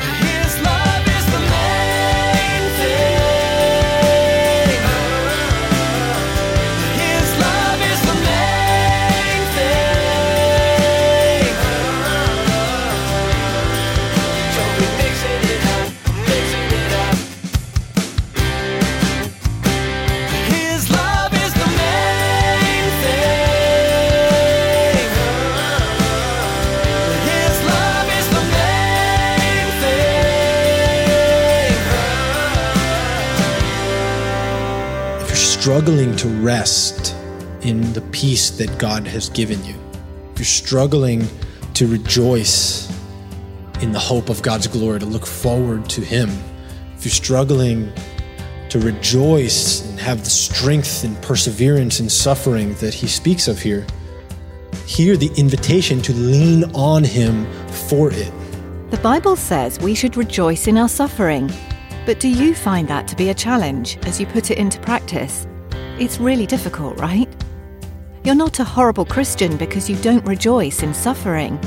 His love is the main thing. His love is the main thing. So we're mixing it up, mixing it up. His love is the main thing. His love is the main thing. If you're struggling to rest in the peace that God has given you, if you're struggling to rejoice in the hope of God's glory, to look forward to Him, if you're struggling to rejoice and have the strength and perseverance in suffering that he speaks of here, hear the invitation to lean on him for it. The Bible says we should rejoice in our suffering. But do you find that to be a challenge as you put it into practice? It's really difficult, right? You're not a horrible Christian because you don't rejoice in suffering.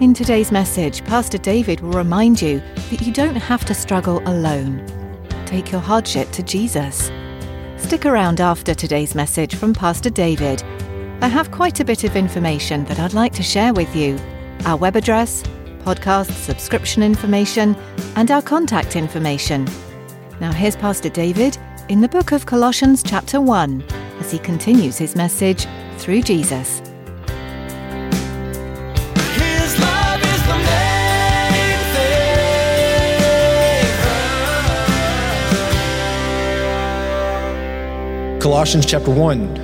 In today's message, Pastor David will remind you that you don't have to struggle alone. Take your hardship to Jesus. Stick around after today's message from Pastor David. I have quite a bit of information that I'd like to share with you. Our web address, podcast subscription information, and our contact information. Now here's Pastor David in the book of Colossians chapter 1 as he continues his message through Jesus. His love is the main thing. Colossians chapter 1,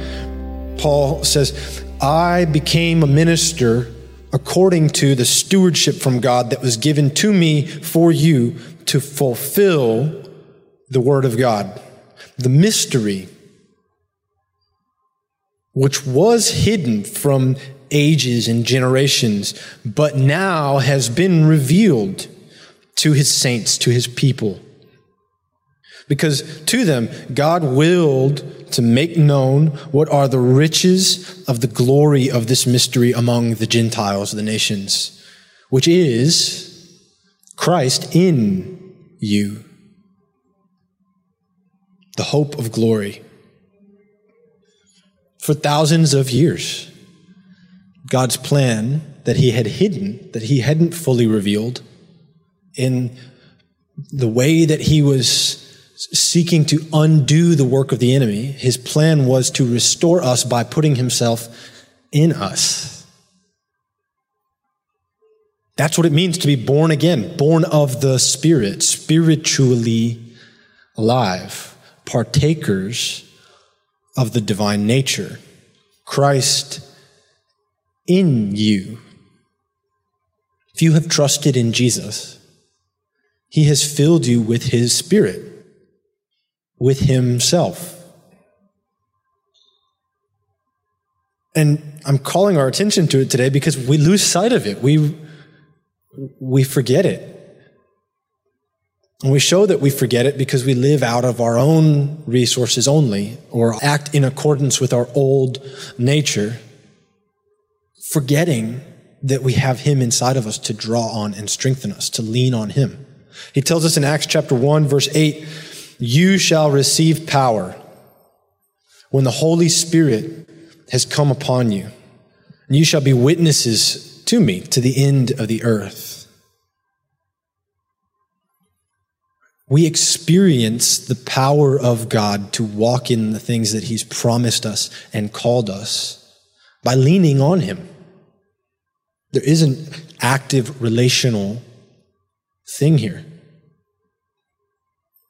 Paul says, I became a minister according to the stewardship from God that was given to me for you to fulfill the word of God, the mystery which was hidden from ages and generations, but now has been revealed to his saints, to his people. Because to them, God willed to make known what are the riches of the glory of this mystery among the Gentiles, the nations, which is Christ in you, the hope of glory. For thousands of years, God's plan that he had hidden, that he hadn't fully revealed in the way that he was seeking to undo the work of the enemy, his plan was to restore us by putting himself in us. That's what it means to be born again, born of the Spirit, spiritually alive, partakers of the divine nature, Christ in you. If you have trusted in Jesus, he has filled you with his Spirit, with himself. And I'm calling our attention to it today because we lose sight of it. We forget it. And we show that we forget it because we live out of our own resources only or act in accordance with our old nature, forgetting that we have him inside of us to draw on and strengthen us, to lean on him. He tells us in Acts chapter 1, verse 8, you shall receive power when the Holy Spirit has come upon you, and you shall be witnesses to me to the end of the earth. We experience the power of God to walk in the things that he's promised us and called us by leaning on him. There is an active relational thing here.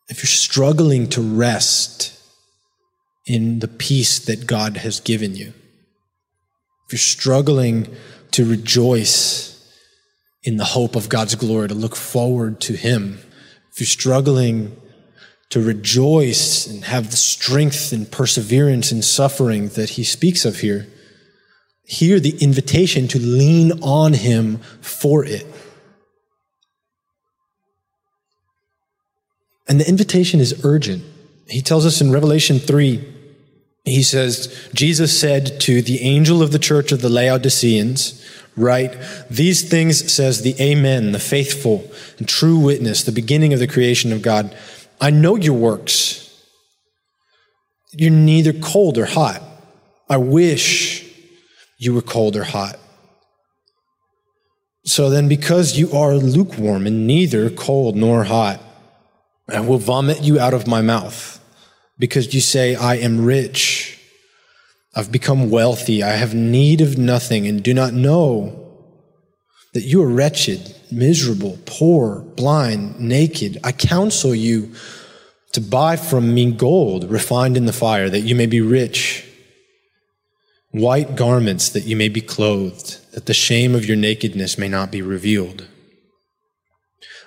If you're struggling to rest in the peace that God has given you, if you're struggling to rejoice in the hope of God's glory, to look forward to him, if you're struggling to rejoice and have the strength and perseverance in suffering that he speaks of here, hear the invitation to lean on him for it. And the invitation is urgent. He tells us in Revelation 3, he says, Jesus said to the angel of the church of the Laodiceans, "Write, these things says the Amen, the faithful and true witness, the beginning of the creation of God. I know your works. You're neither cold or hot. I wish you were cold or hot. So then, because you are lukewarm and neither cold nor hot, I will vomit you out of my mouth. Because you say, I am rich, I've become wealthy, I have need of nothing, and do not know that you are wretched, miserable, poor, blind, naked. I counsel you to buy from me gold refined in the fire, that you may be rich, white garments that you may be clothed, that the shame of your nakedness may not be revealed.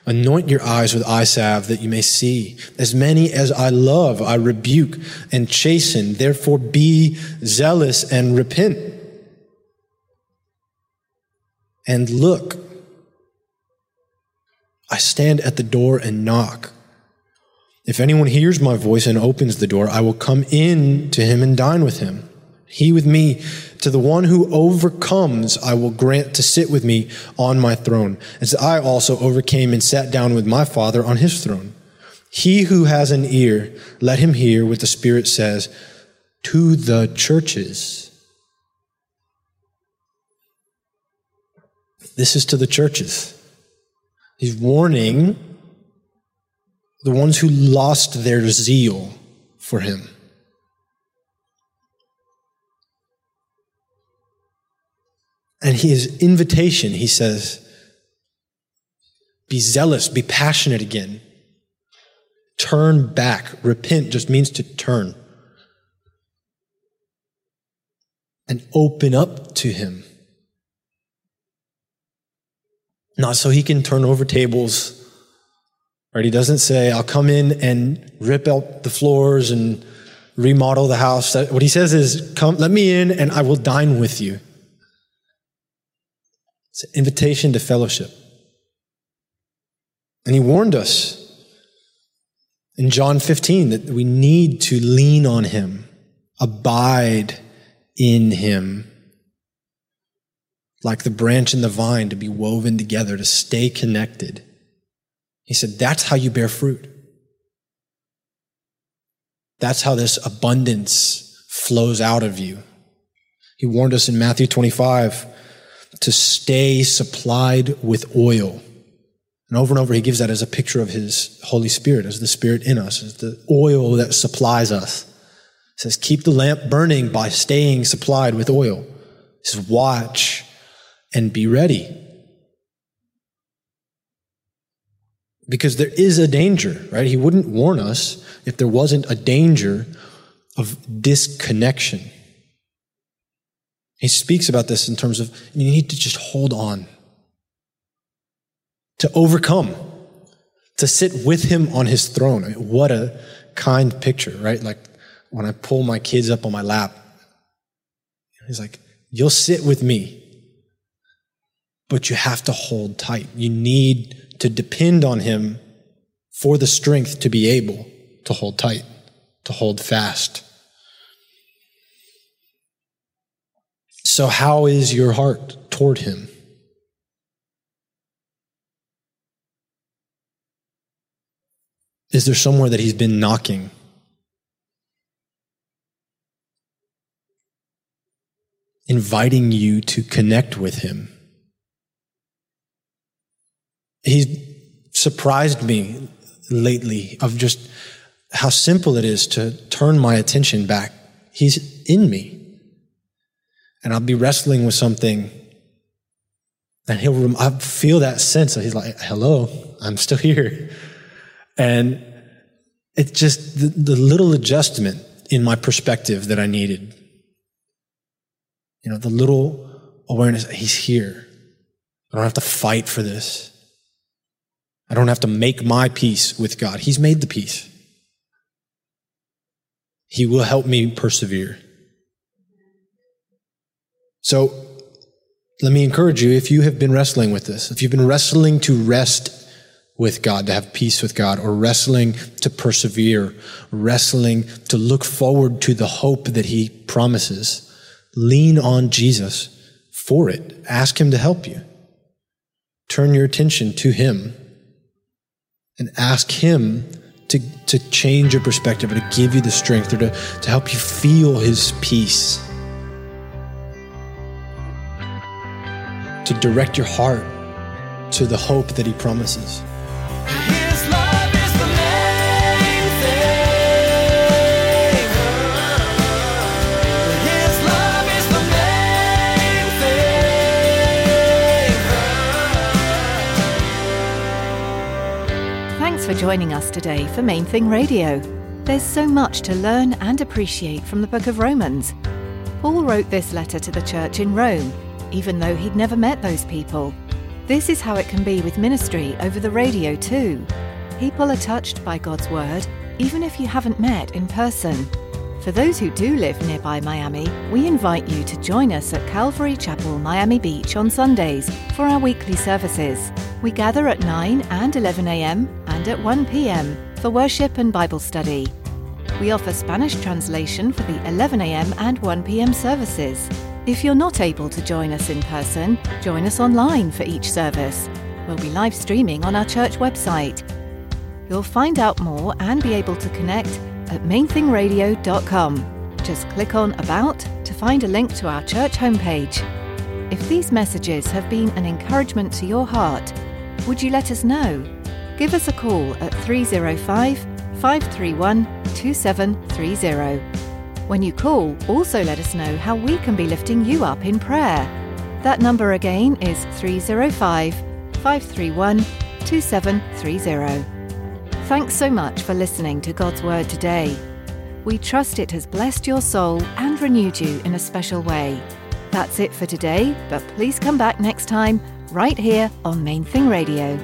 Anoint your eyes with eye salve that you may see. As many as I love, I rebuke and chasten. Therefore be zealous and repent. And look, I stand at the door and knock. If anyone hears my voice and opens the door, I will come in to him and dine with him. He with me. To the one who overcomes, I will grant to sit with me on my throne, as I also overcame and sat down with my Father on his throne. He who has an ear, let him hear what the Spirit says to the churches." This is to the churches. He's warning the ones who lost their zeal for him. And his invitation, he says, be zealous, be passionate again. Turn back. Repent just means to turn. And open up to him. Not so he can turn over tables. Right? He doesn't say, I'll come in and rip out the floors and remodel the house. What he says is, come, let me in and I will dine with you. It's an invitation to fellowship. And he warned us in John 15 that we need to lean on him, abide in him, like the branch and the vine to be woven together, to stay connected. He said, that's how you bear fruit. That's how this abundance flows out of you. He warned us in Matthew 25, to stay supplied with oil. And over, he gives that as a picture of his Holy Spirit, as the Spirit in us, as the oil that supplies us. He says, keep the lamp burning by staying supplied with oil. He says, watch and be ready. Because there is a danger, right? He wouldn't warn us if there wasn't a danger of disconnection. He speaks about this in terms of you need to just hold on, to overcome, to sit with him on his throne. I mean, what a kind picture, right? Like when I pull my kids up on my lap, he's like, you'll sit with me, but you have to hold tight. You need to depend on him for the strength to be able to hold tight, to hold fast. So how is your heart toward him? Is there somewhere that he's been knocking? Inviting you to connect with him. He's surprised me lately of just how simple it is to turn my attention back. He's in me. And I'll be wrestling with something, and I feel that sense that he's like, hello, I'm still here. And it's just the little adjustment in my perspective that I needed. You know, the little awareness, he's here. I don't have to fight for this. I don't have to make my peace with God. He's made the peace. He will help me persevere. So let me encourage you, if you have been wrestling with this, if you've been wrestling to rest with God, to have peace with God, or wrestling to persevere, wrestling to look forward to the hope that he promises. Lean on Jesus for it. Ask him to help you. Turn your attention to him and ask him to change your perspective, or to give you the strength, or to help you feel his peace, to direct your heart to the hope that he promises. Thanks for joining us today for Main Thing Radio. There's so much to learn and appreciate from the book of Romans. Paul wrote this letter to the church in Rome, even though he'd never met those people. This is how it can be with ministry over the radio too. People are touched by God's word, even if you haven't met in person. For those who do live nearby Miami, we invite you to join us at Calvary Chapel, Miami Beach on Sundays for our weekly services. We gather at 9 and 11 a.m. and at 1 p.m. for worship and Bible study. We offer Spanish translation for the 11 a.m. and 1 p.m. services. If you're not able to join us in person, join us online for each service. We'll be live streaming on our church website. You'll find out more and be able to connect at mainthingradio.com. Just click on About to find a link to our church homepage. If these messages have been an encouragement to your heart, would you let us know? Give us a call at 305-531-2730. When you call, also let us know how we can be lifting you up in prayer. That number again is 305-531-2730. Thanks so much for listening to God's Word today. We trust it has blessed your soul and renewed you in a special way. That's it for today, but please come back next time, right here on Main Thing Radio.